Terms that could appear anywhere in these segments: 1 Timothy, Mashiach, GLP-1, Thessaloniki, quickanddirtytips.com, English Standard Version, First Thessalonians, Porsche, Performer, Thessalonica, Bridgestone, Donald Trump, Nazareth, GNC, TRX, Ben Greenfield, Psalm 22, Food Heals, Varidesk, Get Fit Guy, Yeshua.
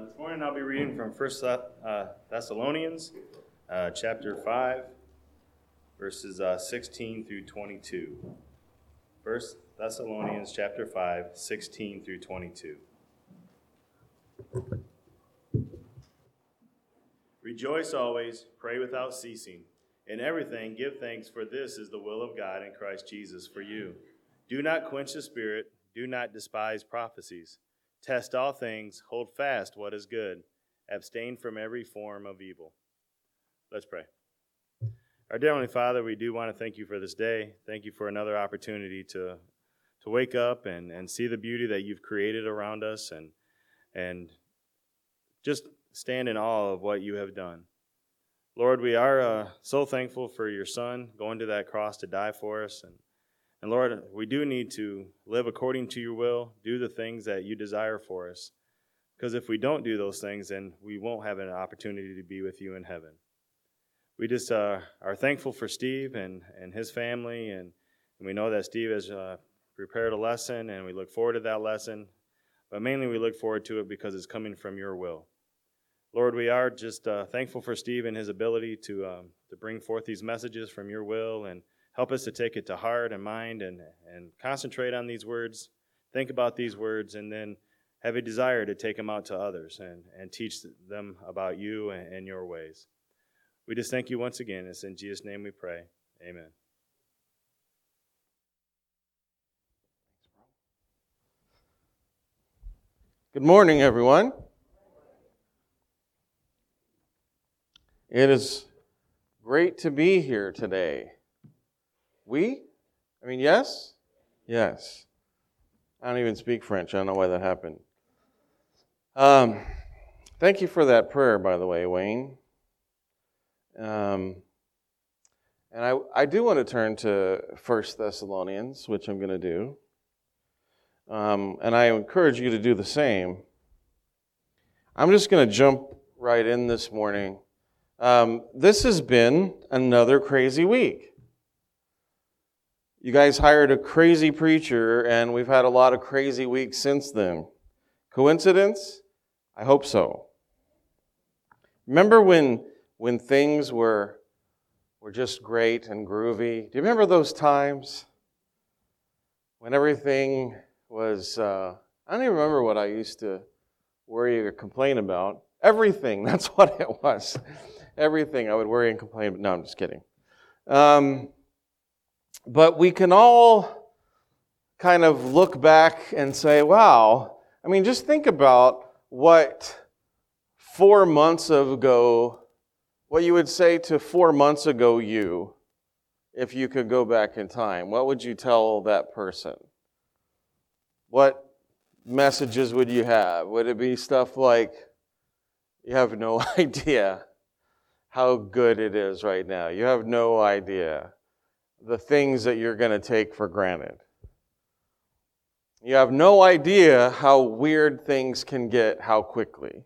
This morning I'll be reading from First Thessalonians chapter 5, verses 16 through 22. First Thessalonians chapter 5, 16 through 22. Rejoice always, pray without ceasing. In everything give thanks, for this is the will of God in Christ Jesus for you. Do not quench the Spirit, do not despise prophecies. Test all things, hold fast what is good, abstain from every form of evil. Let's pray. Our dear Heavenly Father, we do want to thank you for this day. Thank you for another opportunity to wake up and see the beauty that you've created around us and just stand in awe of what you have done. Lord, we are so thankful for your Son going to that cross to die for us. And Lord, we do need to live according to your will, do the things that you desire for us. Because if we don't do those things, then we won't have an opportunity to be with you in heaven. We just are thankful for Steve and his family. And we know that Steve has prepared a lesson, and we look forward to that lesson. But mainly we look forward to it because it's coming from your will. Lord, we are just thankful for Steve and his ability to bring forth these messages from your will and help us to take it to heart and mind and concentrate on these words, think about these words, and then have a desire to take them out to others and teach them about you and your ways. We just thank you once again. It's in Jesus' name we pray. Amen. Good morning, everyone. It is great to be here today. Yes? Yes. I don't even speak French. I don't know why that happened. Thank you for that prayer, by the way, Wayne. And I do want to turn to 1 Thessalonians, which I'm going to do. And I encourage you to do the same. I'm just going to jump right in this morning. This has been another crazy week. You guys hired a crazy preacher, and we've had a lot of crazy weeks since then. Coincidence? I hope so. Remember when things were just great and groovy? Do you remember those times when everything was... I don't even remember what I used to worry or complain about. Everything, that's what it was. Everything I would worry and complain about. No, I'm just kidding. But we can all kind of look back and say, wow, just think about what 4 months ago, what you would say to 4 months ago you, if you could go back in time. What would you tell that person? What messages would you have? Would it be stuff like, you have no idea how good it is right now. You have no idea the things that you're going to take for granted. You have no idea how weird things can get, how quickly.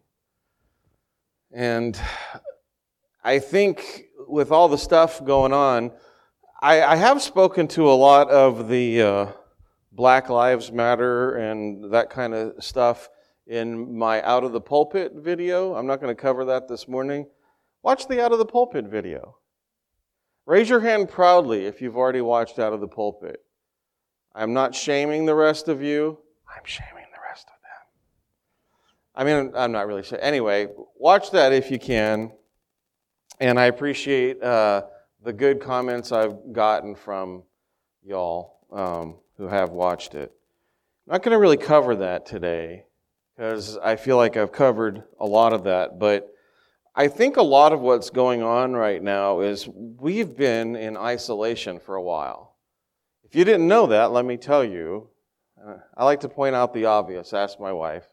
And I think with all the stuff going on, I have spoken to a lot of the Black Lives Matter and that kind of stuff in my Out of the Pulpit video. I'm not going to cover that this morning. Watch the Out of the Pulpit video. Raise your hand proudly if you've already watched Out of the Pulpit. I'm not shaming the rest of you. I'm shaming the rest of them. I'm not really shaming. Anyway, watch that if you can. And I appreciate the good comments I've gotten from y'all who have watched it. I'm not going to really cover that today because I feel like I've covered a lot of that, but I think a lot of what's going on right now is we've been in isolation for a while. If you didn't know that, let me tell you. I like to point out the obvious. Ask my wife.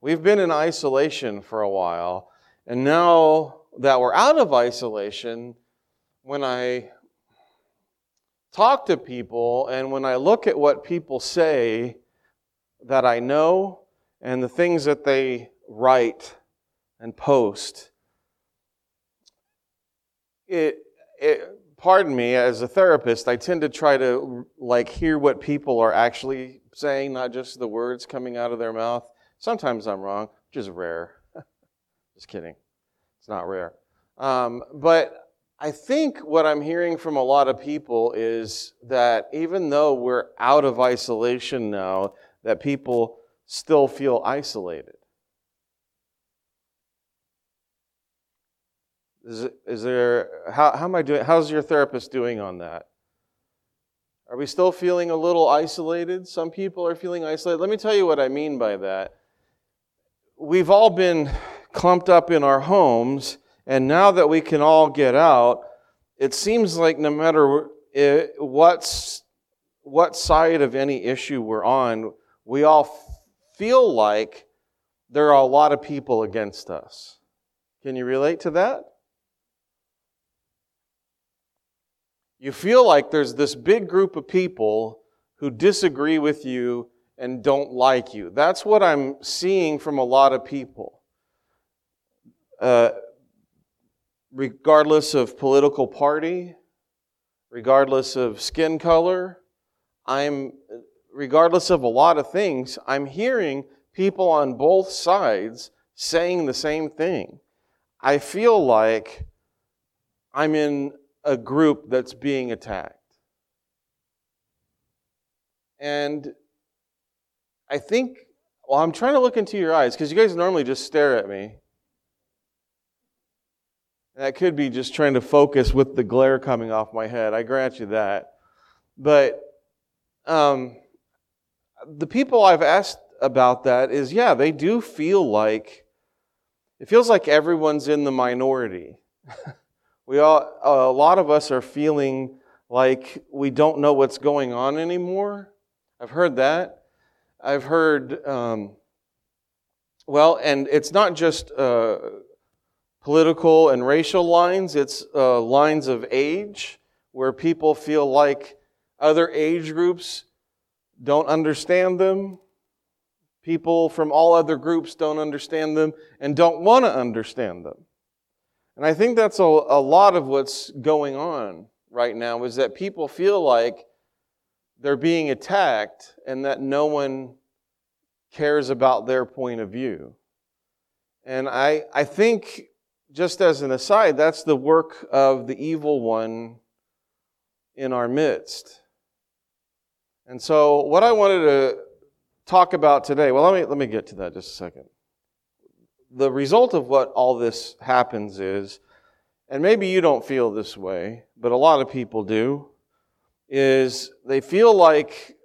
We've been in isolation for a while, and now that we're out of isolation, when I talk to people and when I look at what people say that I know and the things that they write and post, pardon me, as a therapist, I tend to try to hear what people are actually saying, not just the words coming out of their mouth. Sometimes I'm wrong, which is rare. Just kidding. It's not rare. But I think what I'm hearing from a lot of people is that even though we're out of isolation now, that people still feel isolated. How am I doing? How's your therapist doing on that? Are we still feeling a little isolated? Some people are feeling isolated. Let me tell you what I mean by that. We've all been clumped up in our homes, and now that we can all get out, it seems like no matter what side of any issue we're on, we all feel like there are a lot of people against us. Can you relate to that? You feel like there's this big group of people who disagree with you and don't like you. That's what I'm seeing from a lot of people. Regardless of political party, regardless of skin color, regardless of a lot of things, I'm hearing people on both sides saying the same thing. I feel like I'm in a group that's being attacked. And I think, well, I'm trying to look into your eyes because you guys normally just stare at me. And that could be just trying to focus with the glare coming off my head. I grant you that. But the people I've asked about that is, yeah, they do feel like, it feels like everyone's in the minority. A lot of us are feeling like we don't know what's going on anymore. I've heard that. I've heard, and it's not just political and racial lines. It's lines of age where people feel like other age groups don't understand them. People from all other groups don't understand them and don't want to understand them. And I think that's a lot of what's going on right now is that people feel like they're being attacked and that no one cares about their point of view. And I think, just as an aside, that's the work of the evil one in our midst. And so what I wanted to talk about today, let me get to that just a second. The result of what all this happens is, and maybe you don't feel this way, but a lot of people do, is they feel like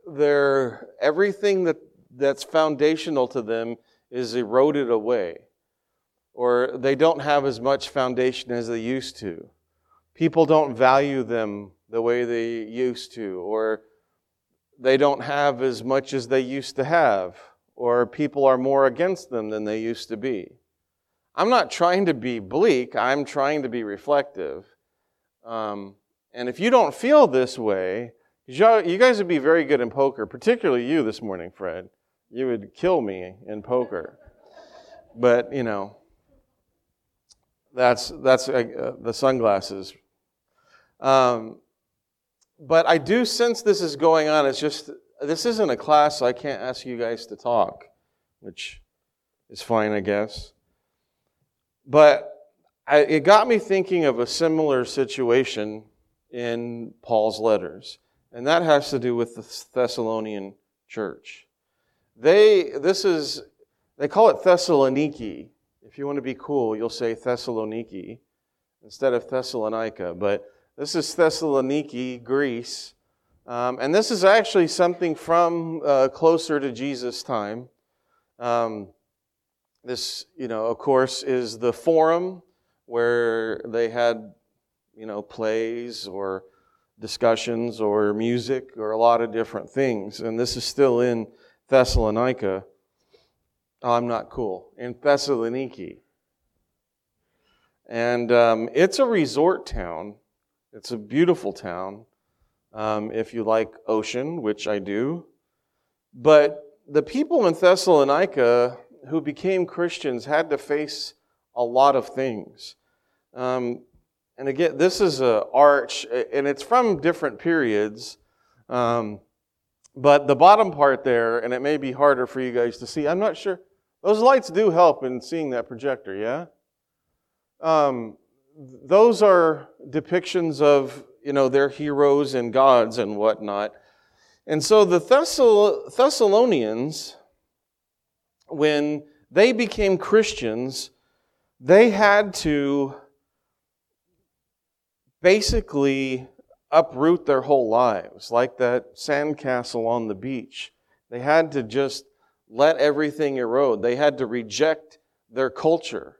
everything that's foundational to them is eroded away, or they don't have as much foundation as they used to. People don't value them the way they used to, or they don't have as much as they used to have, or people are more against them than they used to be. I'm not trying to be bleak. I'm trying to be reflective. And if you don't feel this way, you guys would be very good in poker, particularly you this morning, Fred. You would kill me in poker. But, you know, that's the sunglasses. But I do sense this is going on. It's just... this isn't a class, so I can't ask you guys to talk, which is fine, I guess. But it got me thinking of a similar situation in Paul's letters, and that has to do with the Thessalonian church. They call it Thessaloniki. If you want to be cool, you'll say Thessaloniki instead of Thessalonica. But this is Thessaloniki, Greece. And this is actually something from closer to Jesus' time. This, you know, of course, is the forum where they had, you know, plays or discussions or music or a lot of different things. And this is still in Thessalonica. Oh, I'm not cool. In Thessaloniki. And it's a resort town. It's a beautiful town. If you like ocean, which I do. But the people in Thessalonica who became Christians had to face a lot of things. And again, this is an arch, and it's from different periods. But the bottom part there, and it may be harder for you guys to see, I'm not sure. Those lights do help in seeing that projector, yeah? Those are depictions of, their heroes and gods and whatnot. And so the Thessalonians, when they became Christians, they had to basically uproot their whole lives, like that sandcastle on the beach. They had to just let everything erode. They had to reject their culture.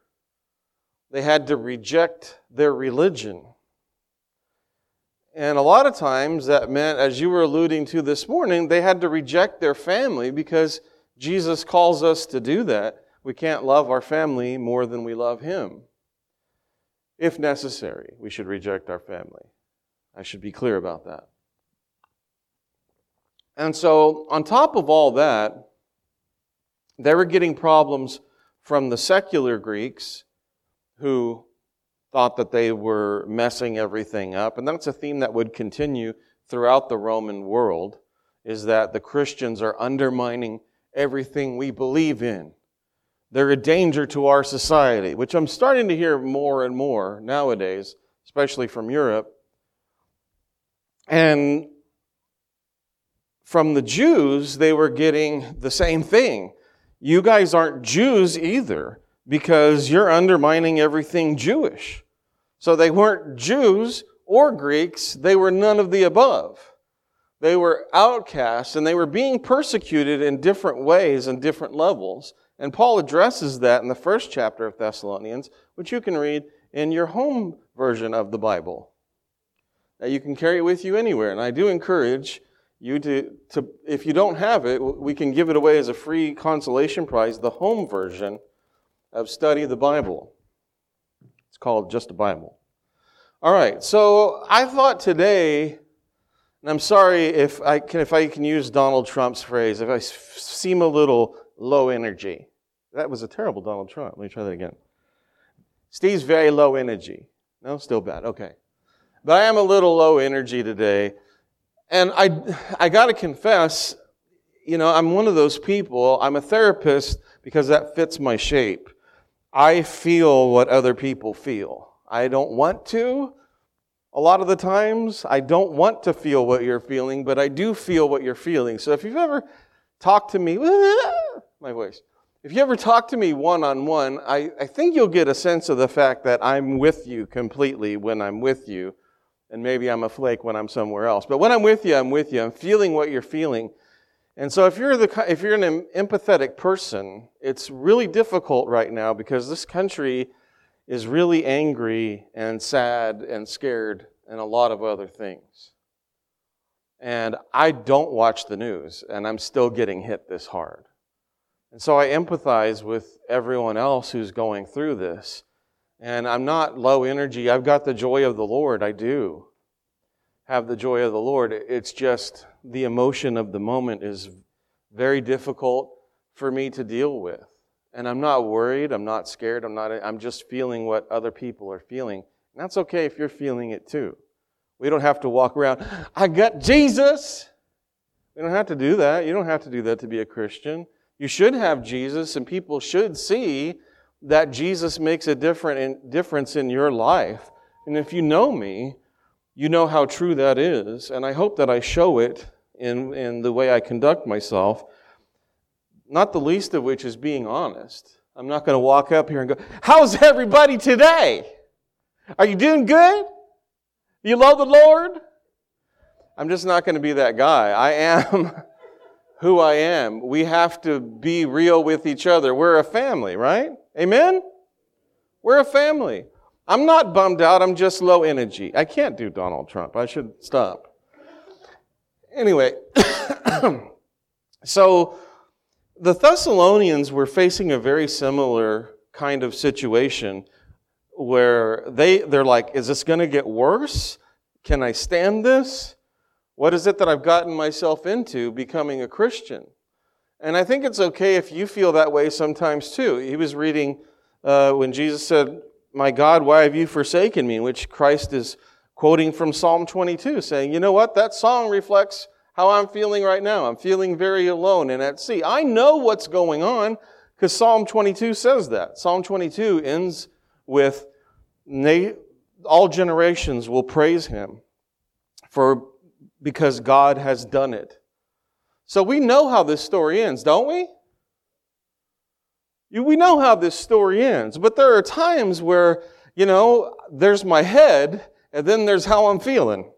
They had to reject their religion. And a lot of times that meant, as you were alluding to this morning, they had to reject their family because Jesus calls us to do that. We can't love our family more than we love Him. If necessary, we should reject our family. I should be clear about that. And so, on top of all that, they were getting problems from the secular Greeks who thought that they were messing everything up. And that's a theme that would continue throughout the Roman world, is that the Christians are undermining everything we believe in. They're a danger to our society, which I'm starting to hear more and more nowadays, especially from Europe. And from the Jews, they were getting the same thing. You guys aren't Jews either because you're undermining everything Jewish. So they weren't Jews or Greeks. They were none of the above. They were outcasts and they were being persecuted in different ways and different levels. And Paul addresses that in the first chapter of Thessalonians, which you can read in your home version of the Bible. Now, you can carry it with you anywhere. And I do encourage you to, if you don't have it, we can give it away as a free consolation prize, the home version of Study the Bible. It's called Just a Bible. All right, so I thought today, and I'm sorry if I can use Donald Trump's phrase, if I seem a little low energy. That was a terrible Donald Trump. Let me try that again. Steve's very low energy. No, still bad. Okay. But I am a little low energy today. And I got to confess, I'm one of those people. I'm a therapist because that fits my shape. I feel what other people feel. I don't want to. A lot of the times, I don't want to feel what you're feeling, but I do feel what you're feeling. So if you've ever talked to me, my voice. If you ever talk to me one-on-one, I think you'll get a sense of the fact that I'm with you completely when I'm with you. And maybe I'm a flake when I'm somewhere else. But when I'm with you, I'm with you. I'm feeling what you're feeling. And so if you're an empathetic person, it's really difficult right now because this country is really angry and sad and scared and a lot of other things. And I don't watch the news, and I'm still getting hit this hard. And so I empathize with everyone else who's going through this. And I'm not low energy. I've got the joy of the Lord. I do have the joy of the Lord. It's just the emotion of the moment is very difficult for me to deal with. And I'm not worried. I'm not scared. I'm just feeling what other people are feeling. And that's okay if you're feeling it too. We don't have to walk around, I got Jesus. We don't have to do that. You don't have to do that to be a Christian. You should have Jesus, and people should see that Jesus makes a difference in your life. And if you know me, you know how true that is. And I hope that I show it in the way I conduct myself, not the least of which is being honest. I'm not going to walk up here and go, how's everybody today? Are you doing good? You love the Lord? I'm just not going to be that guy. I am who I am. We have to be real with each other. We're a family, right? Amen? We're a family. I'm not bummed out. I'm just low energy. I can't do Donald Trump. I should stop. Anyway, so the Thessalonians were facing a very similar kind of situation where they're like, is this going to get worse? Can I stand this? What is it that I've gotten myself into becoming a Christian? And I think it's okay if you feel that way sometimes too. He was reading when Jesus said, my God, why have you forsaken me? Which Christ is quoting from Psalm 22, saying, you know what? That song reflects how I'm feeling right now. I'm feeling very alone and at sea. I know what's going on Because Psalm 22 says that. Psalm 22 ends with, all generations will praise Him because God has done it. So we know how this story ends, don't we? We know how this story ends, but there are times where, there's my head, and then there's how I'm feeling.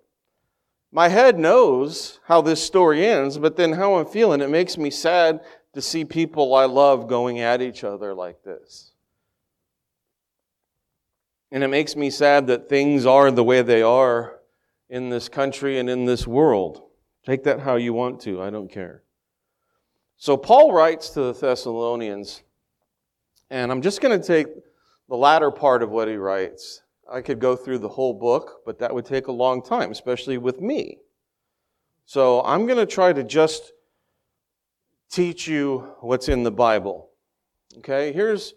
My head knows how this story ends, but then how I'm feeling, it makes me sad to see people I love going at each other like this. And it makes me sad that things are the way they are in this country and in this world. Take that how you want to. I don't care. So Paul writes to the Thessalonians, and I'm just going to take the latter part of what he writes. I could go through the whole book, but that would take a long time, especially with me. So I'm going to try to just teach you what's in the Bible. Okay, here's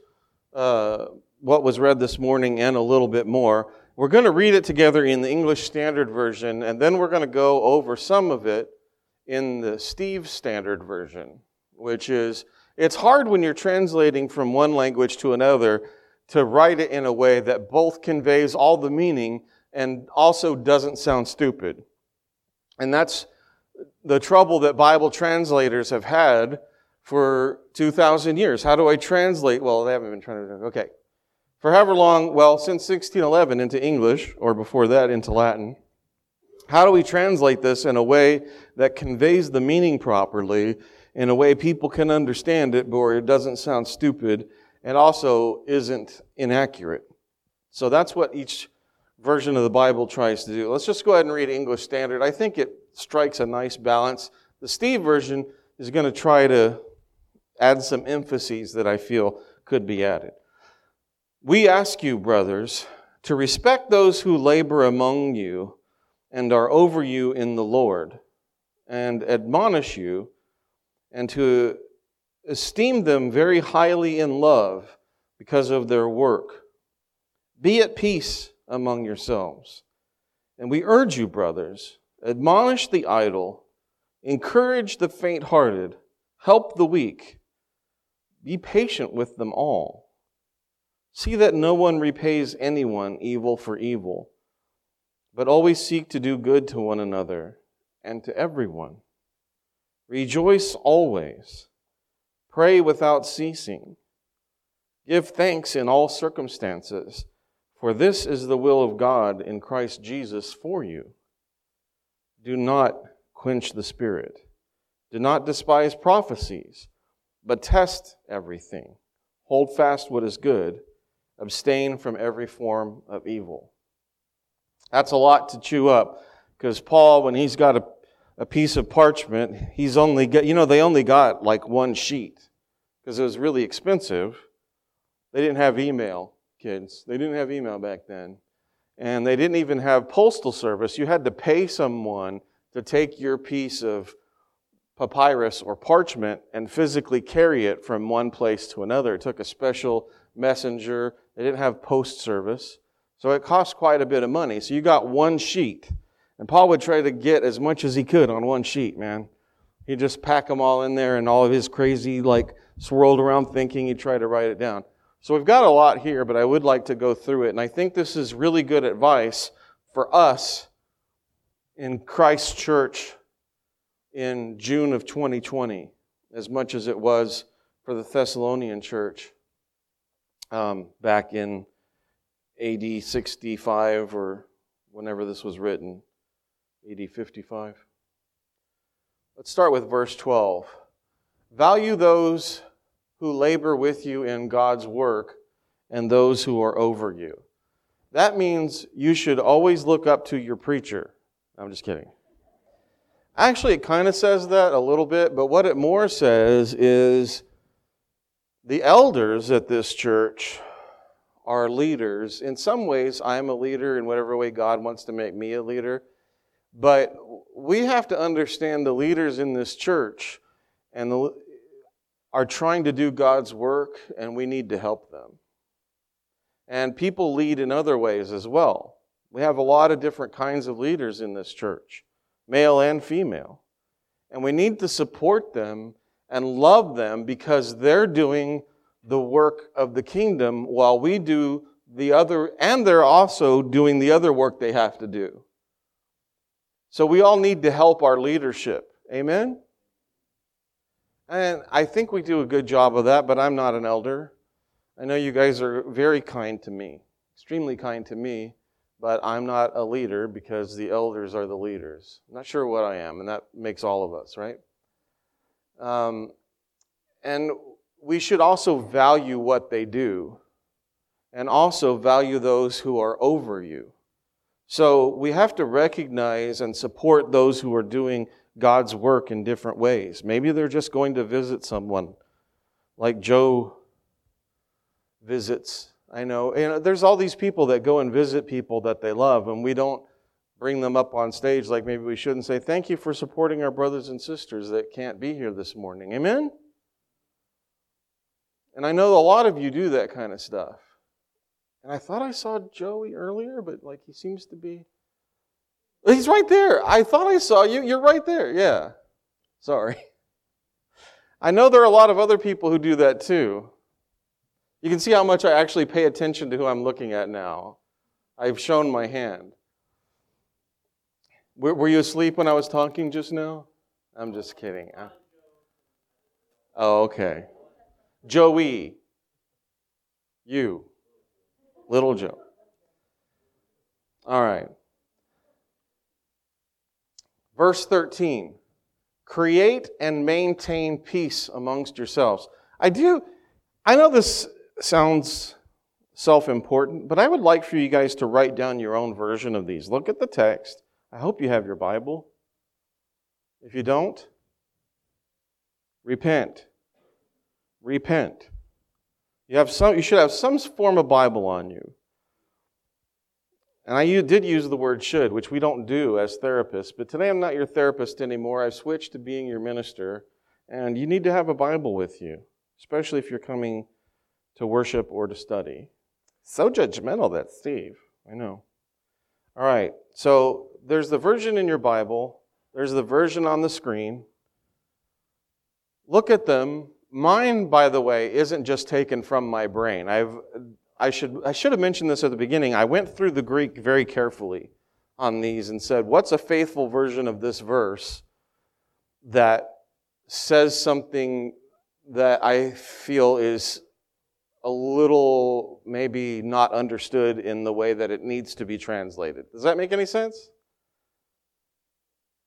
what was read this morning and a little bit more. We're going to read it together in the English Standard Version, and then we're going to go over some of it in the Steve Standard Version, which is, it's hard when you're translating from one language to another to write it in a way that both conveys all the meaning and also doesn't sound stupid. And that's the trouble that Bible translators have had for 2,000 years. How do I translate? Well, they haven't been trying to... Okay. For however long, since 1611 into English, or before that into Latin, how do we translate this in a way that conveys the meaning properly, in a way people can understand it, but where it doesn't sound stupid, and also isn't inaccurate? So that's what each version of the Bible tries to do. Let's just go ahead and read English Standard. I think it strikes a nice balance. The Steve version is going to try to add some emphases that I feel could be added. We ask you, brothers, to respect those who labor among you and are over you in the Lord, and admonish you, and to esteem them very highly in love because of their work. Be at peace among yourselves. And we urge you, brothers, admonish the idle, encourage the faint-hearted, help the weak, be patient with them all. See that no one repays anyone evil for evil, but always seek to do good to one another and to everyone. Rejoice always. Pray without ceasing. Give thanks in all circumstances, for this is the will of God in Christ Jesus for you. Do not quench the Spirit. Do not despise prophecies, but test everything. Hold fast what is good. Abstain from every form of evil. That's a lot to chew up, because Paul, when he's got a piece of parchment, he's only got, they only got like one sheet because it was really expensive. They didn't have email, kids. They didn't have email back then. And they didn't even have postal service. You had to pay someone to take your piece of papyrus or parchment and physically carry it from one place to another. It took a special messenger. They didn't have post service. So it cost quite a bit of money. So you got one sheet. And Paul would try to get as much as he could on one sheet, man. He'd just pack them all in there, and all of his crazy, swirled around thinking, he'd try to write it down. So we've got a lot here, but I would like to go through it. And I think this is really good advice for us in Christ's church in June of 2020, as much as it was for the Thessalonian church back in AD 65 or whenever this was written. AD 55. Let's start with verse 12. Value those who labor with you in God's work and those who are over you. That means you should always look up to your preacher. I'm just kidding. Actually, it kind of says that a little bit, but what it more says is the elders at this church are leaders. In some ways, I'm a leader in whatever way God wants to make me a leader. But we have to understand the leaders in this church and are trying to do God's work, and we need to help them. And people lead in other ways as well. We have a lot of different kinds of leaders in this church, male and female. And we need to support them and love them because they're doing the work of the kingdom while we do the other, and they're also doing the other work they have to do. So we all need to help our leadership. Amen? And I think we do a good job of that, but I'm not an elder. I know you guys are very kind to me, extremely kind to me, but I'm not a leader because the elders are the leaders. I'm not sure what I am, and that makes all of us, right? And we should also value what they do and also value those who are over you. So we have to recognize and support those who are doing God's work in different ways. Maybe they're just going to visit someone, like Joe visits. I know, you know, there's all these people that go and visit people that they love, and we don't bring them up on stage like maybe we shouldn't say, thank you for supporting our brothers and sisters that can't be here this morning. Amen? And I know a lot of you do that kind of stuff. And I thought I saw Joey earlier, but like he seems to be... He's right there. I thought I saw you. You're right there. Yeah. Sorry. I know there are a lot of other people who do that too. You can see how much I actually pay attention to who I'm looking at now. I've shown my hand. Were you asleep when I was talking just now? I'm just kidding. Oh, okay. Joey. You. Little Joe. All right. Verse 13. Create and maintain peace amongst yourselves. I know this sounds self-important, but I would like for you guys to write down your own version of these. Look at the text. I hope you have your Bible. If you don't, repent. Repent. You should have some form of Bible on you. And I did use the word should, which we don't do as therapists. But today I'm not your therapist anymore. I've switched to being your minister. And you need to have a Bible with you, especially if you're coming to worship or to study. So judgmental, that Steve. I know. All right. So there's the version in your Bible. There's the version on the screen. Look at them. Mine, by the way, isn't just taken from my brain. I should have mentioned this at the beginning. I went through the Greek very carefully on these and said, what's a faithful version of this verse that says something that I feel is a little maybe not understood in the way that it needs to be translated? Does that make any sense?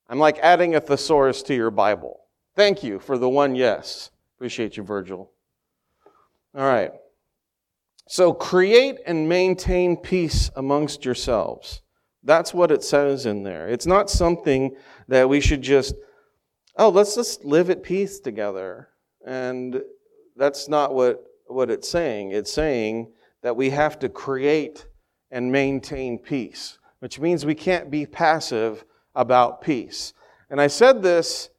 I'm like adding a thesaurus to your Bible. Thank you for the one yes. Appreciate you, Virgil. All right. So create and maintain peace amongst yourselves. That's what it says in there. It's not something that we should just, let's just live at peace together. And that's not what it's saying. It's saying that we have to create and maintain peace, which means we can't be passive about peace. And I said this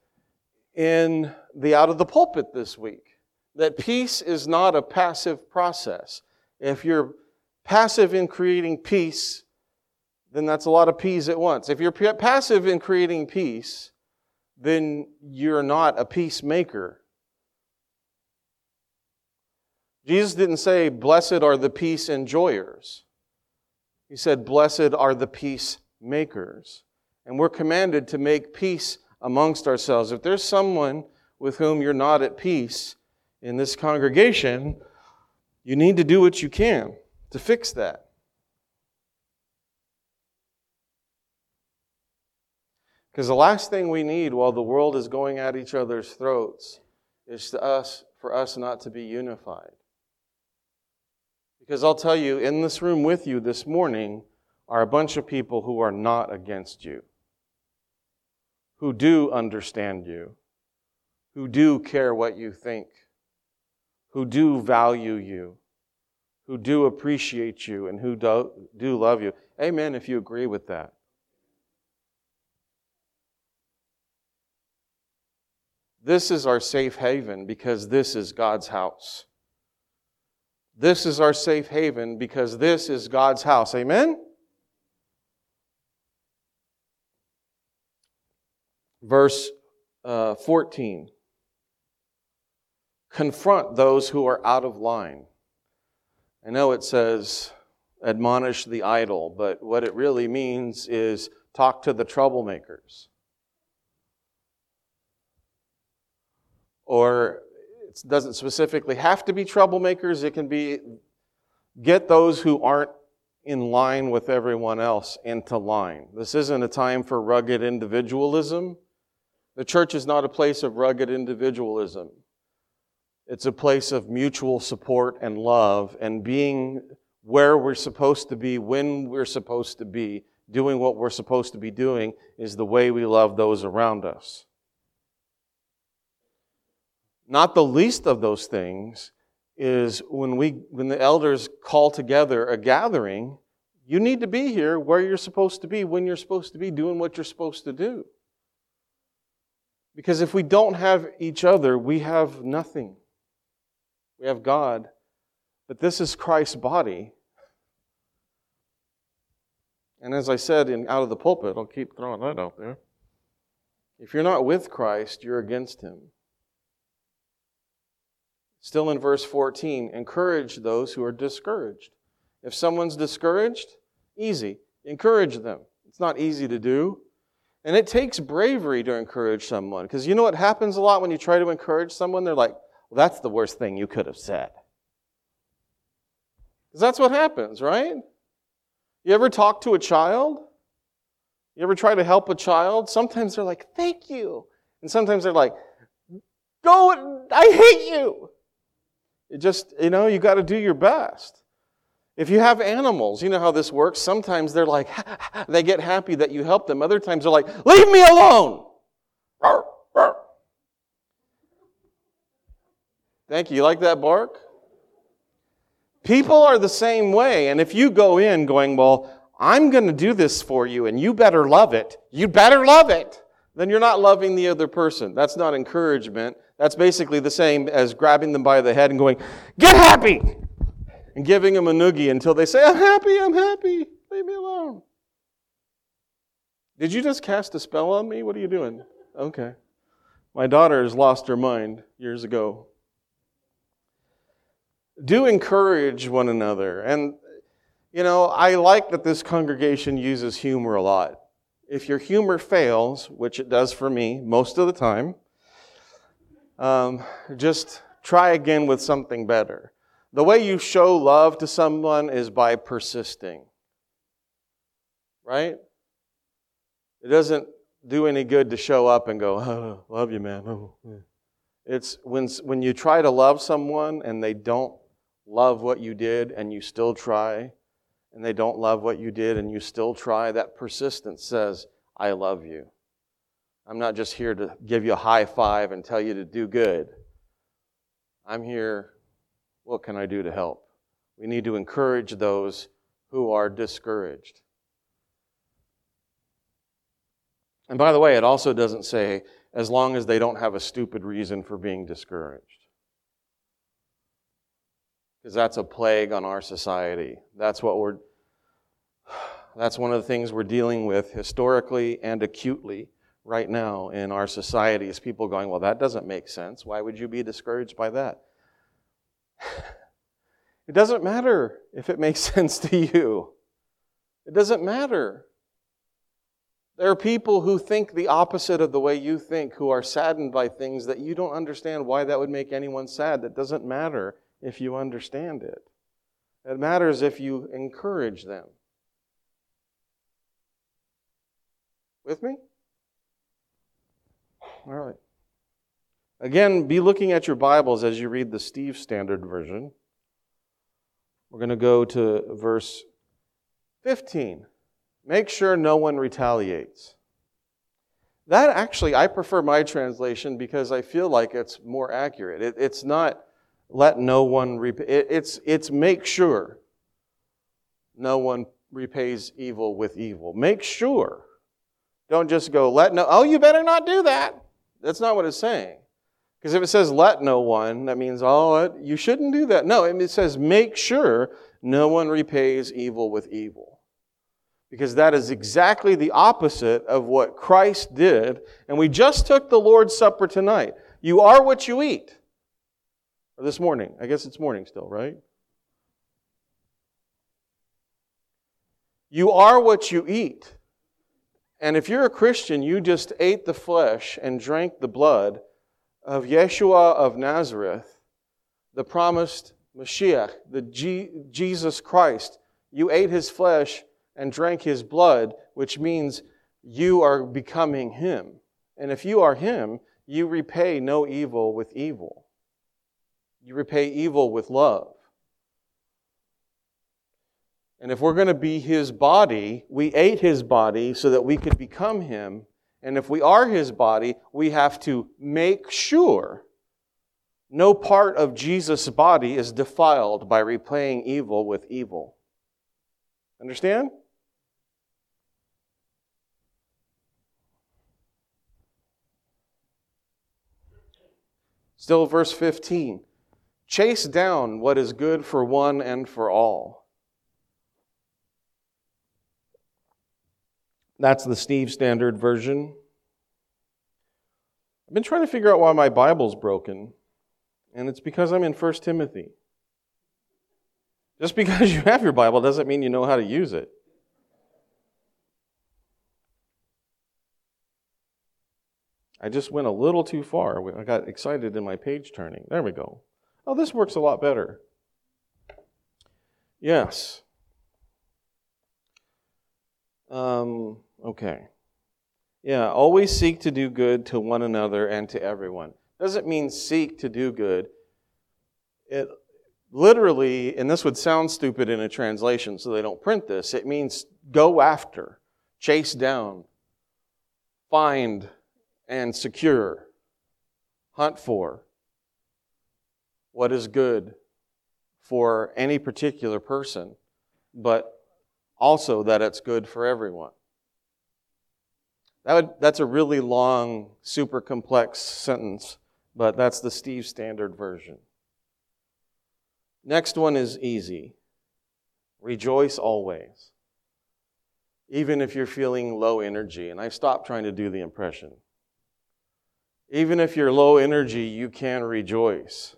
in the Out of the Pulpit this week, that peace is not a passive process. If you're passive in creating peace, then that's a lot of P's at once. If you're passive in creating peace, then you're not a peacemaker. Jesus didn't say, blessed are the peace enjoyers. He said, blessed are the peacemakers. And we're commanded to make peace amongst ourselves. If there's someone with whom you're not at peace in this congregation, you need to do what you can to fix that. Because the last thing we need while the world is going at each other's throats is for us not to be unified. Because I'll tell you, in this room with you this morning are a bunch of people who are not against you, who do understand you, who do care what you think, who do value you, who do appreciate you, and who do love you. Amen if you agree with that. This is our safe haven because this is God's house. This is our safe haven because this is God's house. Amen? Verse 14. confront those who are out of line. I know it says admonish the idle, but what it really means is talk to the troublemakers. Or it doesn't specifically have to be troublemakers. It can be get those who aren't in line with everyone else into line. This isn't a time for rugged individualism. The church is not a place of rugged individualism. It's a place of mutual support and love and being where we're supposed to be, when we're supposed to be, doing what we're supposed to be doing is the way we love those around us. Not the least of those things is when the elders call together a gathering, you need to be here where you're supposed to be, when you're supposed to be, doing what you're supposed to do. Because if we don't have each other, we have nothing. We have God, but this is Christ's body. And as I said, out of the pulpit, I'll keep throwing that out there. If you're not with Christ, you're against Him. Still in verse 14, encourage those who are discouraged. If someone's discouraged, easy. Encourage them. It's not easy to do. And it takes bravery to encourage someone. Because you know what happens a lot when you try to encourage someone? They're like, well, that's the worst thing you could have said. Because that's what happens, right? You ever talk to a child? You ever try to help a child? Sometimes they're like, thank you. And sometimes they're like, go, I hate you. It just, you got to do your best. If you have animals, you know how this works. Sometimes they're like, they get happy that you help them. Other times they're like, leave me alone. Rawr, rawr. Thank you. You like that bark? People are the same way. And if you go in going, well, I'm going to do this for you and you better love it. You better love it. Then you're not loving the other person. That's not encouragement. That's basically the same as grabbing them by the head and going, get happy. And giving them a noogie until they say, I'm happy, leave me alone. Did you just cast a spell on me? What are you doing? Okay. My daughter has lost her mind years ago. Do encourage one another. And, I like that this congregation uses humor a lot. If your humor fails, which it does for me most of the time, just try again with something better. The way you show love to someone is by persisting, right? It doesn't do any good to show up and go, oh, love you, man. Oh, yeah. It's when you try to love someone and they don't love what you did and you still try, and they don't love what you did and you still try, that persistence says, I love you. I'm not just here to give you a high five and tell you to do good. I'm here... What can I do to help? We need to encourage those who are discouraged. And by the way, it also doesn't say, as long as they don't have a stupid reason for being discouraged. Because that's a plague on our society. That's one of the things we're dealing with historically and acutely right now in our society is people going, well, that doesn't make sense. Why would you be discouraged by that? It doesn't matter if it makes sense to you. It doesn't matter. There are people who think the opposite of the way you think, who are saddened by things that you don't understand why that would make anyone sad. That doesn't matter if you understand it. It matters if you encourage them. With me? All right. Again, be looking at your Bibles as you read the Steve Standard Version. We're going to go to verse 15. Make sure no one retaliates. That actually, I prefer my translation because I feel like it's more accurate. It's not let no one repay. It's make sure no one repays evil with evil. Make sure. Don't just go you better not do that. That's not what it's saying. Because if it says let no one, that means, you shouldn't do that. No, it says make sure no one repays evil with evil. Because that is exactly the opposite of what Christ did. And we just took the Lord's Supper tonight. You are what you eat. Or this morning. I guess it's morning still, right? You are what you eat. And if you're a Christian, you just ate the flesh and drank the blood of Yeshua of Nazareth, the promised Mashiach, the Jesus Christ. You ate His flesh and drank His blood, which means you are becoming Him. And if you are Him, you repay no evil with evil. You repay evil with love. And if we're going to be His body, we ate His body so that we could become Him. And if we are His body, we have to make sure no part of Jesus' body is defiled by repaying evil with evil. Understand? Still verse 15. Chase down what is good for one and for all. That's the English Standard Version. I've been trying to figure out why my Bible's broken, and it's because I'm in 1 Timothy. Just because you have your Bible doesn't mean you know how to use it. I just went a little too far. I got excited in my page turning. There we go. Oh, this works a lot better. Yes. Okay. Yeah, always seek to do good to one another and to everyone. Doesn't mean seek to do good. It literally, and this would sound stupid in a translation, so they don't print this, it means go after, chase down, find and secure, hunt for what is good for any particular person, but also that it's good for everyone. That's a really long, super complex sentence, but that's the English Standard Version. Next one is easy. Rejoice always. Even if you're feeling low energy. And I stopped trying to do the impression. Even if you're low energy, you can rejoice.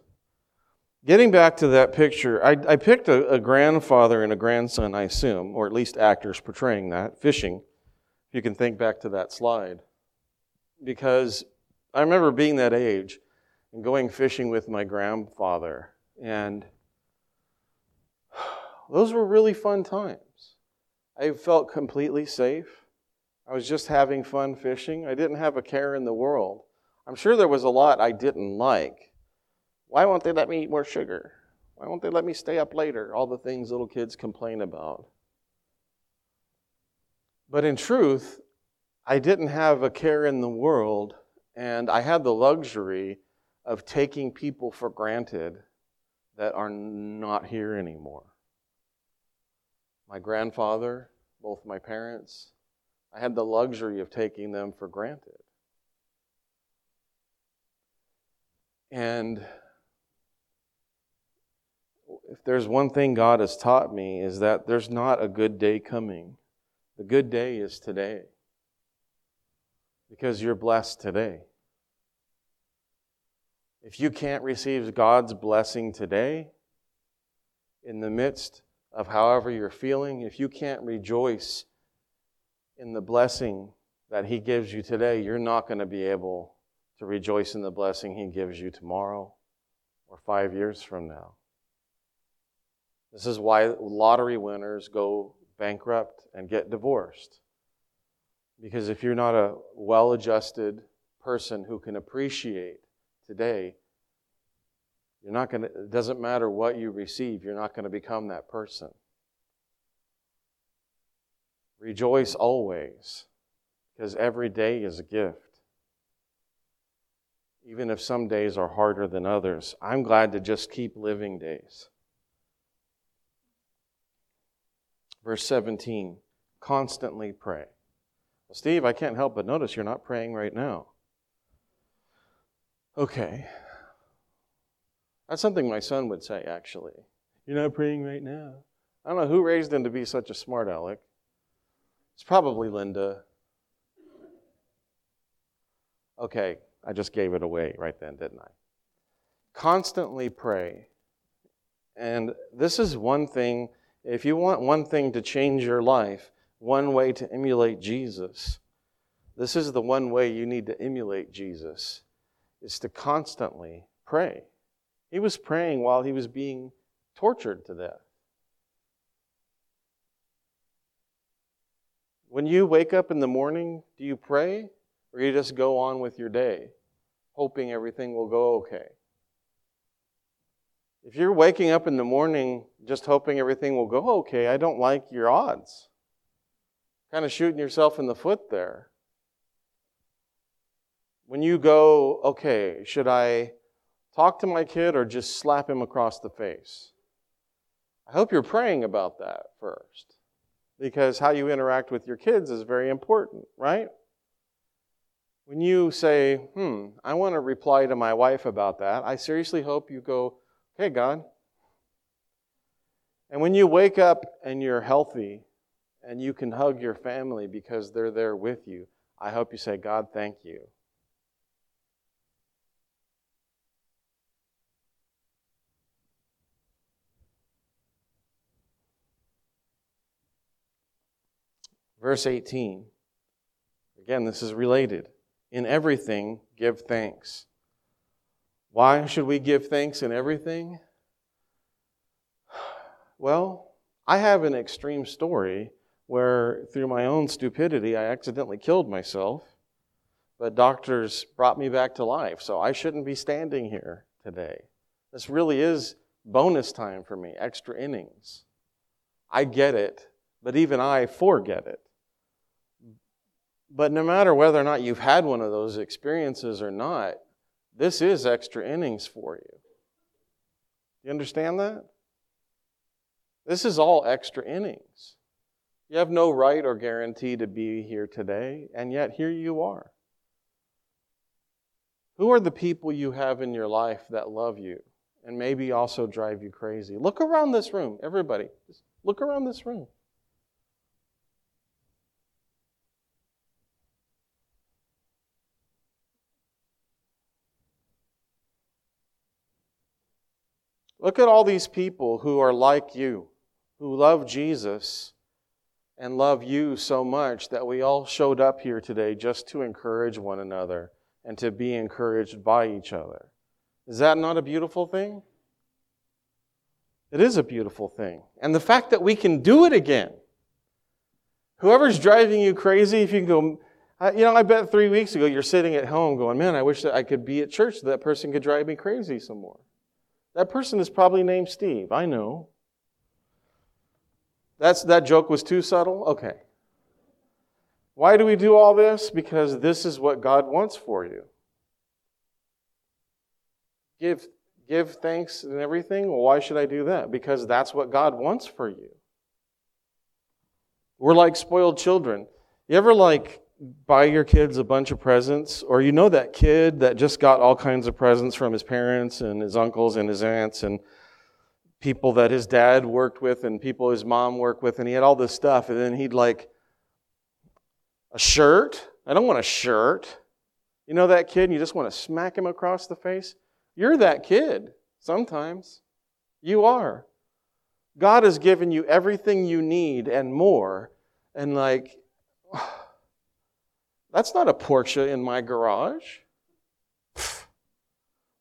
Getting back to that picture, I picked a grandfather and a grandson, I assume, or at least actors portraying that, fishing. You can think back to that slide. Because I remember being that age and going fishing with my grandfather. And those were really fun times. I felt completely safe. I was just having fun fishing. I didn't have a care in the world. I'm sure there was a lot I didn't like. Why won't they let me eat more sugar? Why won't they let me stay up later? All the things little kids complain about. But in truth, I didn't have a care in the world, and I had the luxury of taking people for granted that are not here anymore. My grandfather, both my parents, I had the luxury of taking them for granted. And if there's one thing God has taught me is that there's not a good day coming. The good day is today. Because you're blessed today. If you can't receive God's blessing today, in the midst of however you're feeling, if you can't rejoice in the blessing that He gives you today, you're not going to be able to rejoice in the blessing He gives you tomorrow or 5 years from now. This is why lottery winners go bankrupt and get divorced. Because if you're not a well-adjusted person who can appreciate today, you're not going to, it doesn't matter what you receive, you're not going to become that person. Rejoice always, because every day is a gift. Even if some days are harder than others, I'm glad to just keep living days. Verse 17, constantly pray. Well, Steve, I can't help but notice you're not praying right now. Okay. That's something my son would say, actually. You're not praying right now. I don't know who raised him to be such a smart aleck. It's probably Linda. Okay, I just gave it away right then, didn't I? Constantly pray. And this is one thing, if you want one thing to change your life, one way to emulate Jesus, this is the one way you need to emulate Jesus, is to constantly pray. He was praying while he was being tortured to death. When you wake up in the morning, do you pray, or you just go on with your day, hoping everything will go okay? If you're waking up in the morning just hoping everything will go okay, I don't like your odds. Kind of shooting yourself in the foot there. When you go, okay, should I talk to my kid or just slap him across the face? I hope you're praying about that first, because how you interact with your kids is very important, right? When you say, I want to reply to my wife about that, I seriously hope you go, hey, God. And when you wake up and you're healthy and you can hug your family because they're there with you, I hope you say, God, thank you. Verse 18. Again, this is related. In everything, give thanks. Why should we give thanks in everything? Well, I have an extreme story where through my own stupidity I accidentally killed myself, but doctors brought me back to life, so I shouldn't be standing here today. This really is bonus time for me, extra innings. I get it, but even I forget it. But no matter whether or not you've had one of those experiences or not, this is extra innings for you. You understand that? This is all extra innings. You have no right or guarantee to be here today, and yet here you are. Who are the people you have in your life that love you and maybe also drive you crazy? Look around this room, everybody. Just look around this room. Look at all these people who are like you, who love Jesus and love you so much that we all showed up here today just to encourage one another and to be encouraged by each other. Is that not a beautiful thing? It is a beautiful thing. And the fact that we can do it again. Whoever's driving you crazy, if you can go, I bet 3 weeks ago you're sitting at home going, man, I wish that I could be at church so that person could drive me crazy some more. That person is probably named Steve. I know. That joke was too subtle? Okay. Why do we do all this? Because this is what God wants for you. Give thanks and everything? Well, why should I do that? Because that's what God wants for you. We're like spoiled children. You ever buy your kids a bunch of presents, or that kid that just got all kinds of presents from his parents and his uncles and his aunts and people that his dad worked with and people his mom worked with, and he had all this stuff, and then he'd a shirt? I don't want a shirt. You know that kid, and you just want to smack him across the face? You're that kid. Sometimes. You are. God has given you everything you need and more, and that's not a Porsche in my garage. Pfft.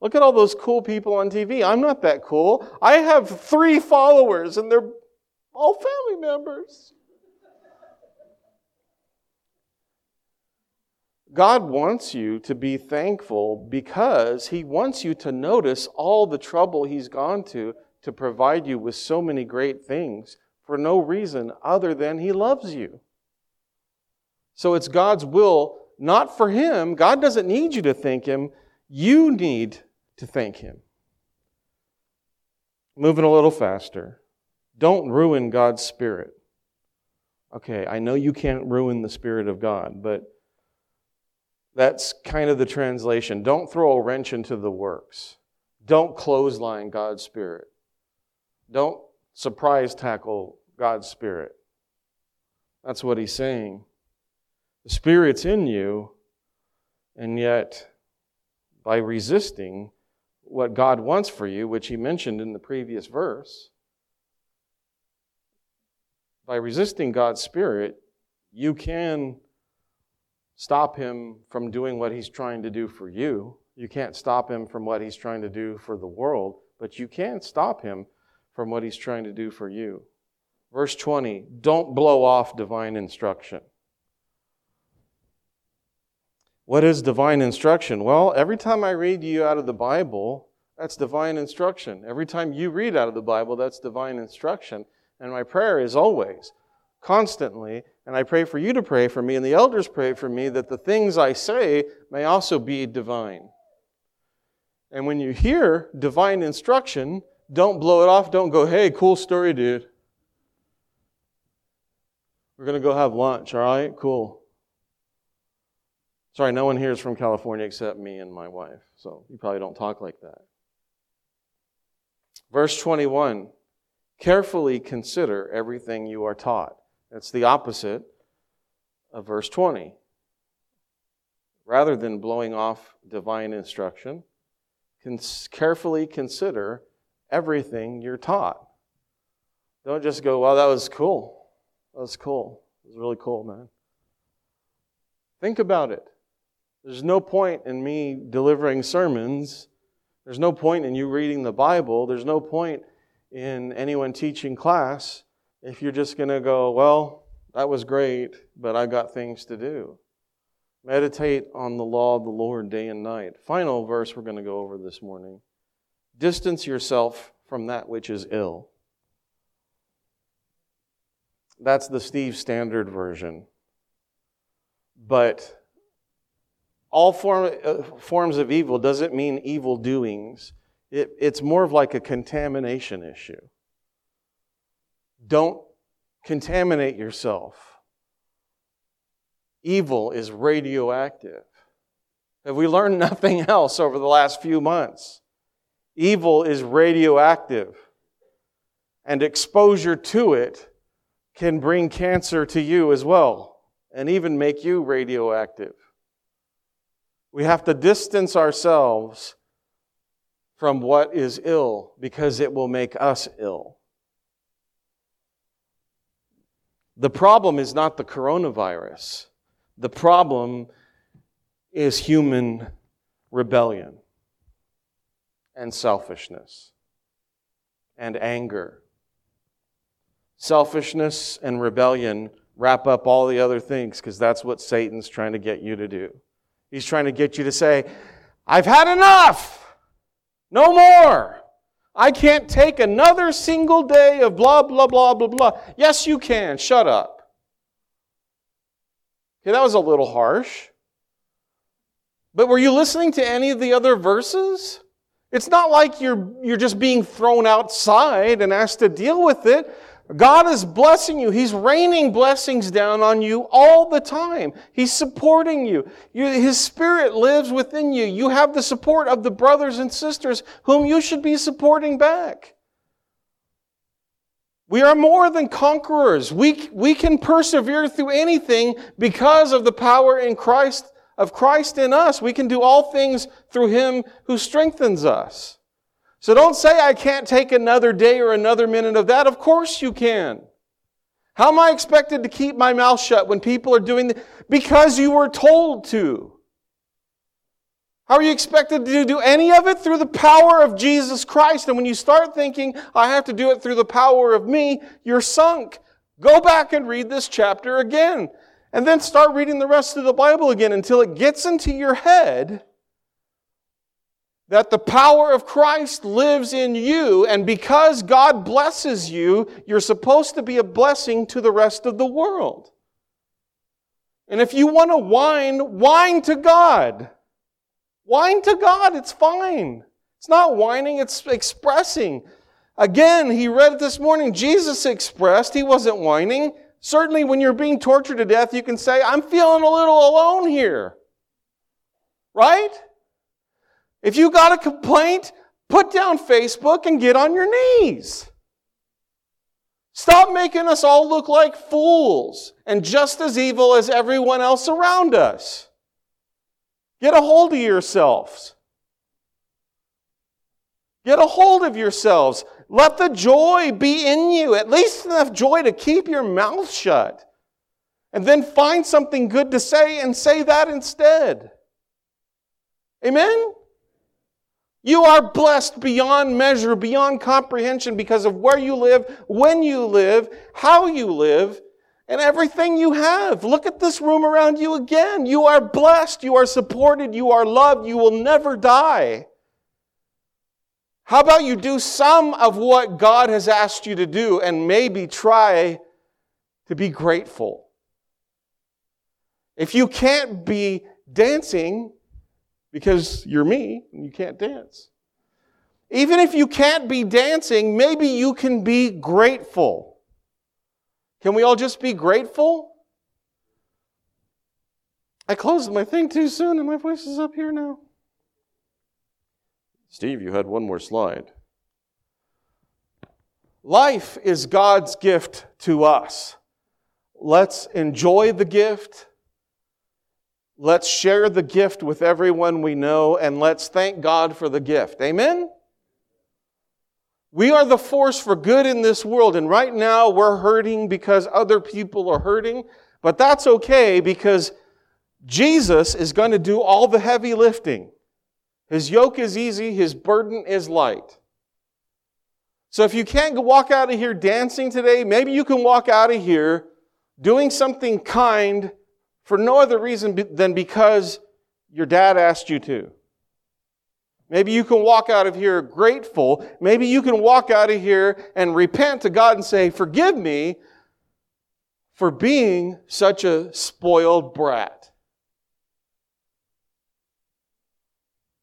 Look at all those cool people on TV. I'm not that cool. I have 3 followers, and they're all family members. God wants you to be thankful because He wants you to notice all the trouble He's gone to provide you with so many great things for no reason other than He loves you. So it's God's will, not for Him. God doesn't need you to thank Him. You need to thank Him. Moving a little faster. Don't ruin God's Spirit. Okay, I know you can't ruin the Spirit of God, but that's kind of the translation. Don't throw a wrench into the works. Don't clothesline God's Spirit. Don't surprise tackle God's Spirit. That's what He's saying. The Spirit's in you, and yet by resisting, what God wants for you, which he mentioned in the previous verse, by resisting God's Spirit, you can stop him from doing what he's trying to do for you. You can't stop him from what he's trying to do for the world, but you can stop him from what he's trying to do for you. Verse 20, don't blow off divine instruction. What is divine instruction? Well, every time I read you out of the Bible, that's divine instruction. Every time you read out of the Bible, that's divine instruction. And my prayer is always, constantly, and I pray for you to pray for me, and the elders pray for me, that the things I say may also be divine. And when you hear divine instruction, don't blow it off. Don't go, hey, cool story, dude. We're going to go have lunch, all right? Cool. Sorry, no one here is from California except me and my wife, so you probably don't talk like that. Verse 21, carefully consider everything you are taught. That's the opposite of verse 20. Rather than blowing off divine instruction, carefully consider everything you're taught. Don't just go, wow, that was cool. That was cool. It was really cool, man. Think about it. There's no point in me delivering sermons. There's no point in you reading the Bible. There's no point in anyone teaching class if you're just going to go, well, that was great, but I got things to do. Meditate on the law of the Lord day and night. Final verse we're going to go over this morning. Distance yourself from that which is ill. That's the English Standard Version. But all forms of evil doesn't mean evil doings. It's more of like a contamination issue. Don't contaminate yourself. Evil is radioactive. Have we learned nothing else over the last few months? Evil is radioactive, and exposure to it can bring cancer to you as well, and even make you radioactive. We have to distance ourselves from what is ill, because it will make us ill. The problem is not the coronavirus. The problem is human rebellion and selfishness and anger. Selfishness and rebellion wrap up all the other things, because that's what Satan's trying to get you to do. He's trying to get you to say, I've had enough! No more! I can't take another single day of blah, blah, blah, blah, blah. Yes, you can. Shut up. Okay, that was a little harsh. But were you listening to any of the other verses? It's not like you're just being thrown outside and asked to deal with it. God is blessing you. He's raining blessings down on you all the time. He's supporting you. His Spirit lives within you. You have the support of the brothers and sisters whom you should be supporting back. We are more than conquerors. We can persevere through anything because of the power in Christ, of Christ in us. We can do all things through Him who strengthens us. So don't say, I can't take another day or another minute of that. Of course you can. How am I expected to keep my mouth shut when people are doing that? Because you were told to. How are you expected to do any of it? Through the power of Jesus Christ. And when you start thinking, I have to do it through the power of me, you're sunk. Go back and read this chapter again. And then start reading the rest of the Bible again until it gets into your head that the power of Christ lives in you, and because God blesses you, you're supposed to be a blessing to the rest of the world. And if you want to whine to God. Whine to God, it's fine. It's not whining, it's expressing. Again, he read it this morning, Jesus expressed, he wasn't whining. Certainly when you're being tortured to death, you can say, I'm feeling a little alone here. Right? If you got a complaint, put down Facebook and get on your knees. Stop making us all look like fools and just as evil as everyone else around us. Get a hold of yourselves. Get a hold of yourselves. Let the joy be in you, at least enough joy to keep your mouth shut. And then find something good to say and say that instead. Amen? You are blessed beyond measure, beyond comprehension because of where you live, when you live, how you live, and everything you have. Look at this room around you again. You are blessed. You are supported. You are loved. You will never die. How about you do some of what God has asked you to do and maybe try to be grateful? If you can't be dancing, because you're me and you can't dance. Even if you can't be dancing, maybe you can be grateful. Can we all just be grateful? I closed my thing too soon and my voice is up here now. Steve, you had one more slide. Life is God's gift to us. Let's enjoy the gift. Let's share the gift with everyone we know, and let's thank God for the gift. Amen? We are the force for good in this world, and right now we're hurting because other people are hurting, but that's okay because Jesus is going to do all the heavy lifting. His yoke is easy, His burden is light. So if you can't walk out of here dancing today, maybe you can walk out of here doing something kind for no other reason than because your dad asked you to. Maybe you can walk out of here grateful. Maybe you can walk out of here and repent to God and say, forgive me for being such a spoiled brat.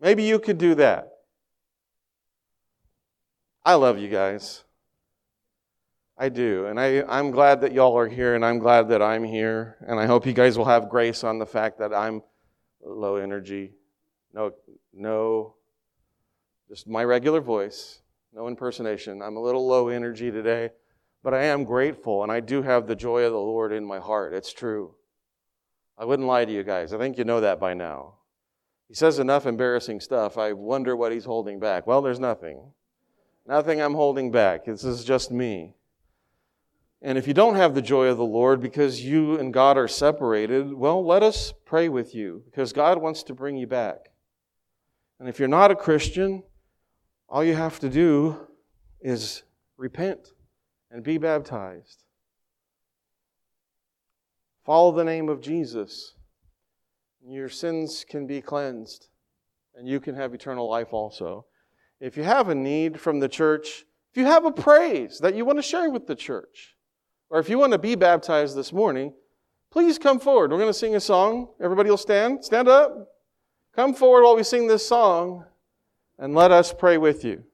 Maybe you could do that. I love you guys. I do, and I'm glad that y'all are here, and I'm glad that I'm here, and I hope you guys will have grace on the fact that I'm low energy, just my regular voice, no impersonation. I'm a little low energy today, but I am grateful, and I do have the joy of the Lord in my heart. It's true. I wouldn't lie to you guys. I think you know that by now. He says enough embarrassing stuff. I wonder what he's holding back. Well, there's nothing. Nothing I'm holding back. This is just me. And if you don't have the joy of the Lord because you and God are separated, well, let us pray with you because God wants to bring you back. And if you're not a Christian, all you have to do is repent and be baptized. Follow the name of Jesus. Your sins can be cleansed and you can have eternal life also. If you have a need from the church, if you have a praise that you want to share with the church, or if you want to be baptized this morning, please come forward. We're going to sing a song. Everybody will stand. Stand up. Come forward while we sing this song, and let us pray with you.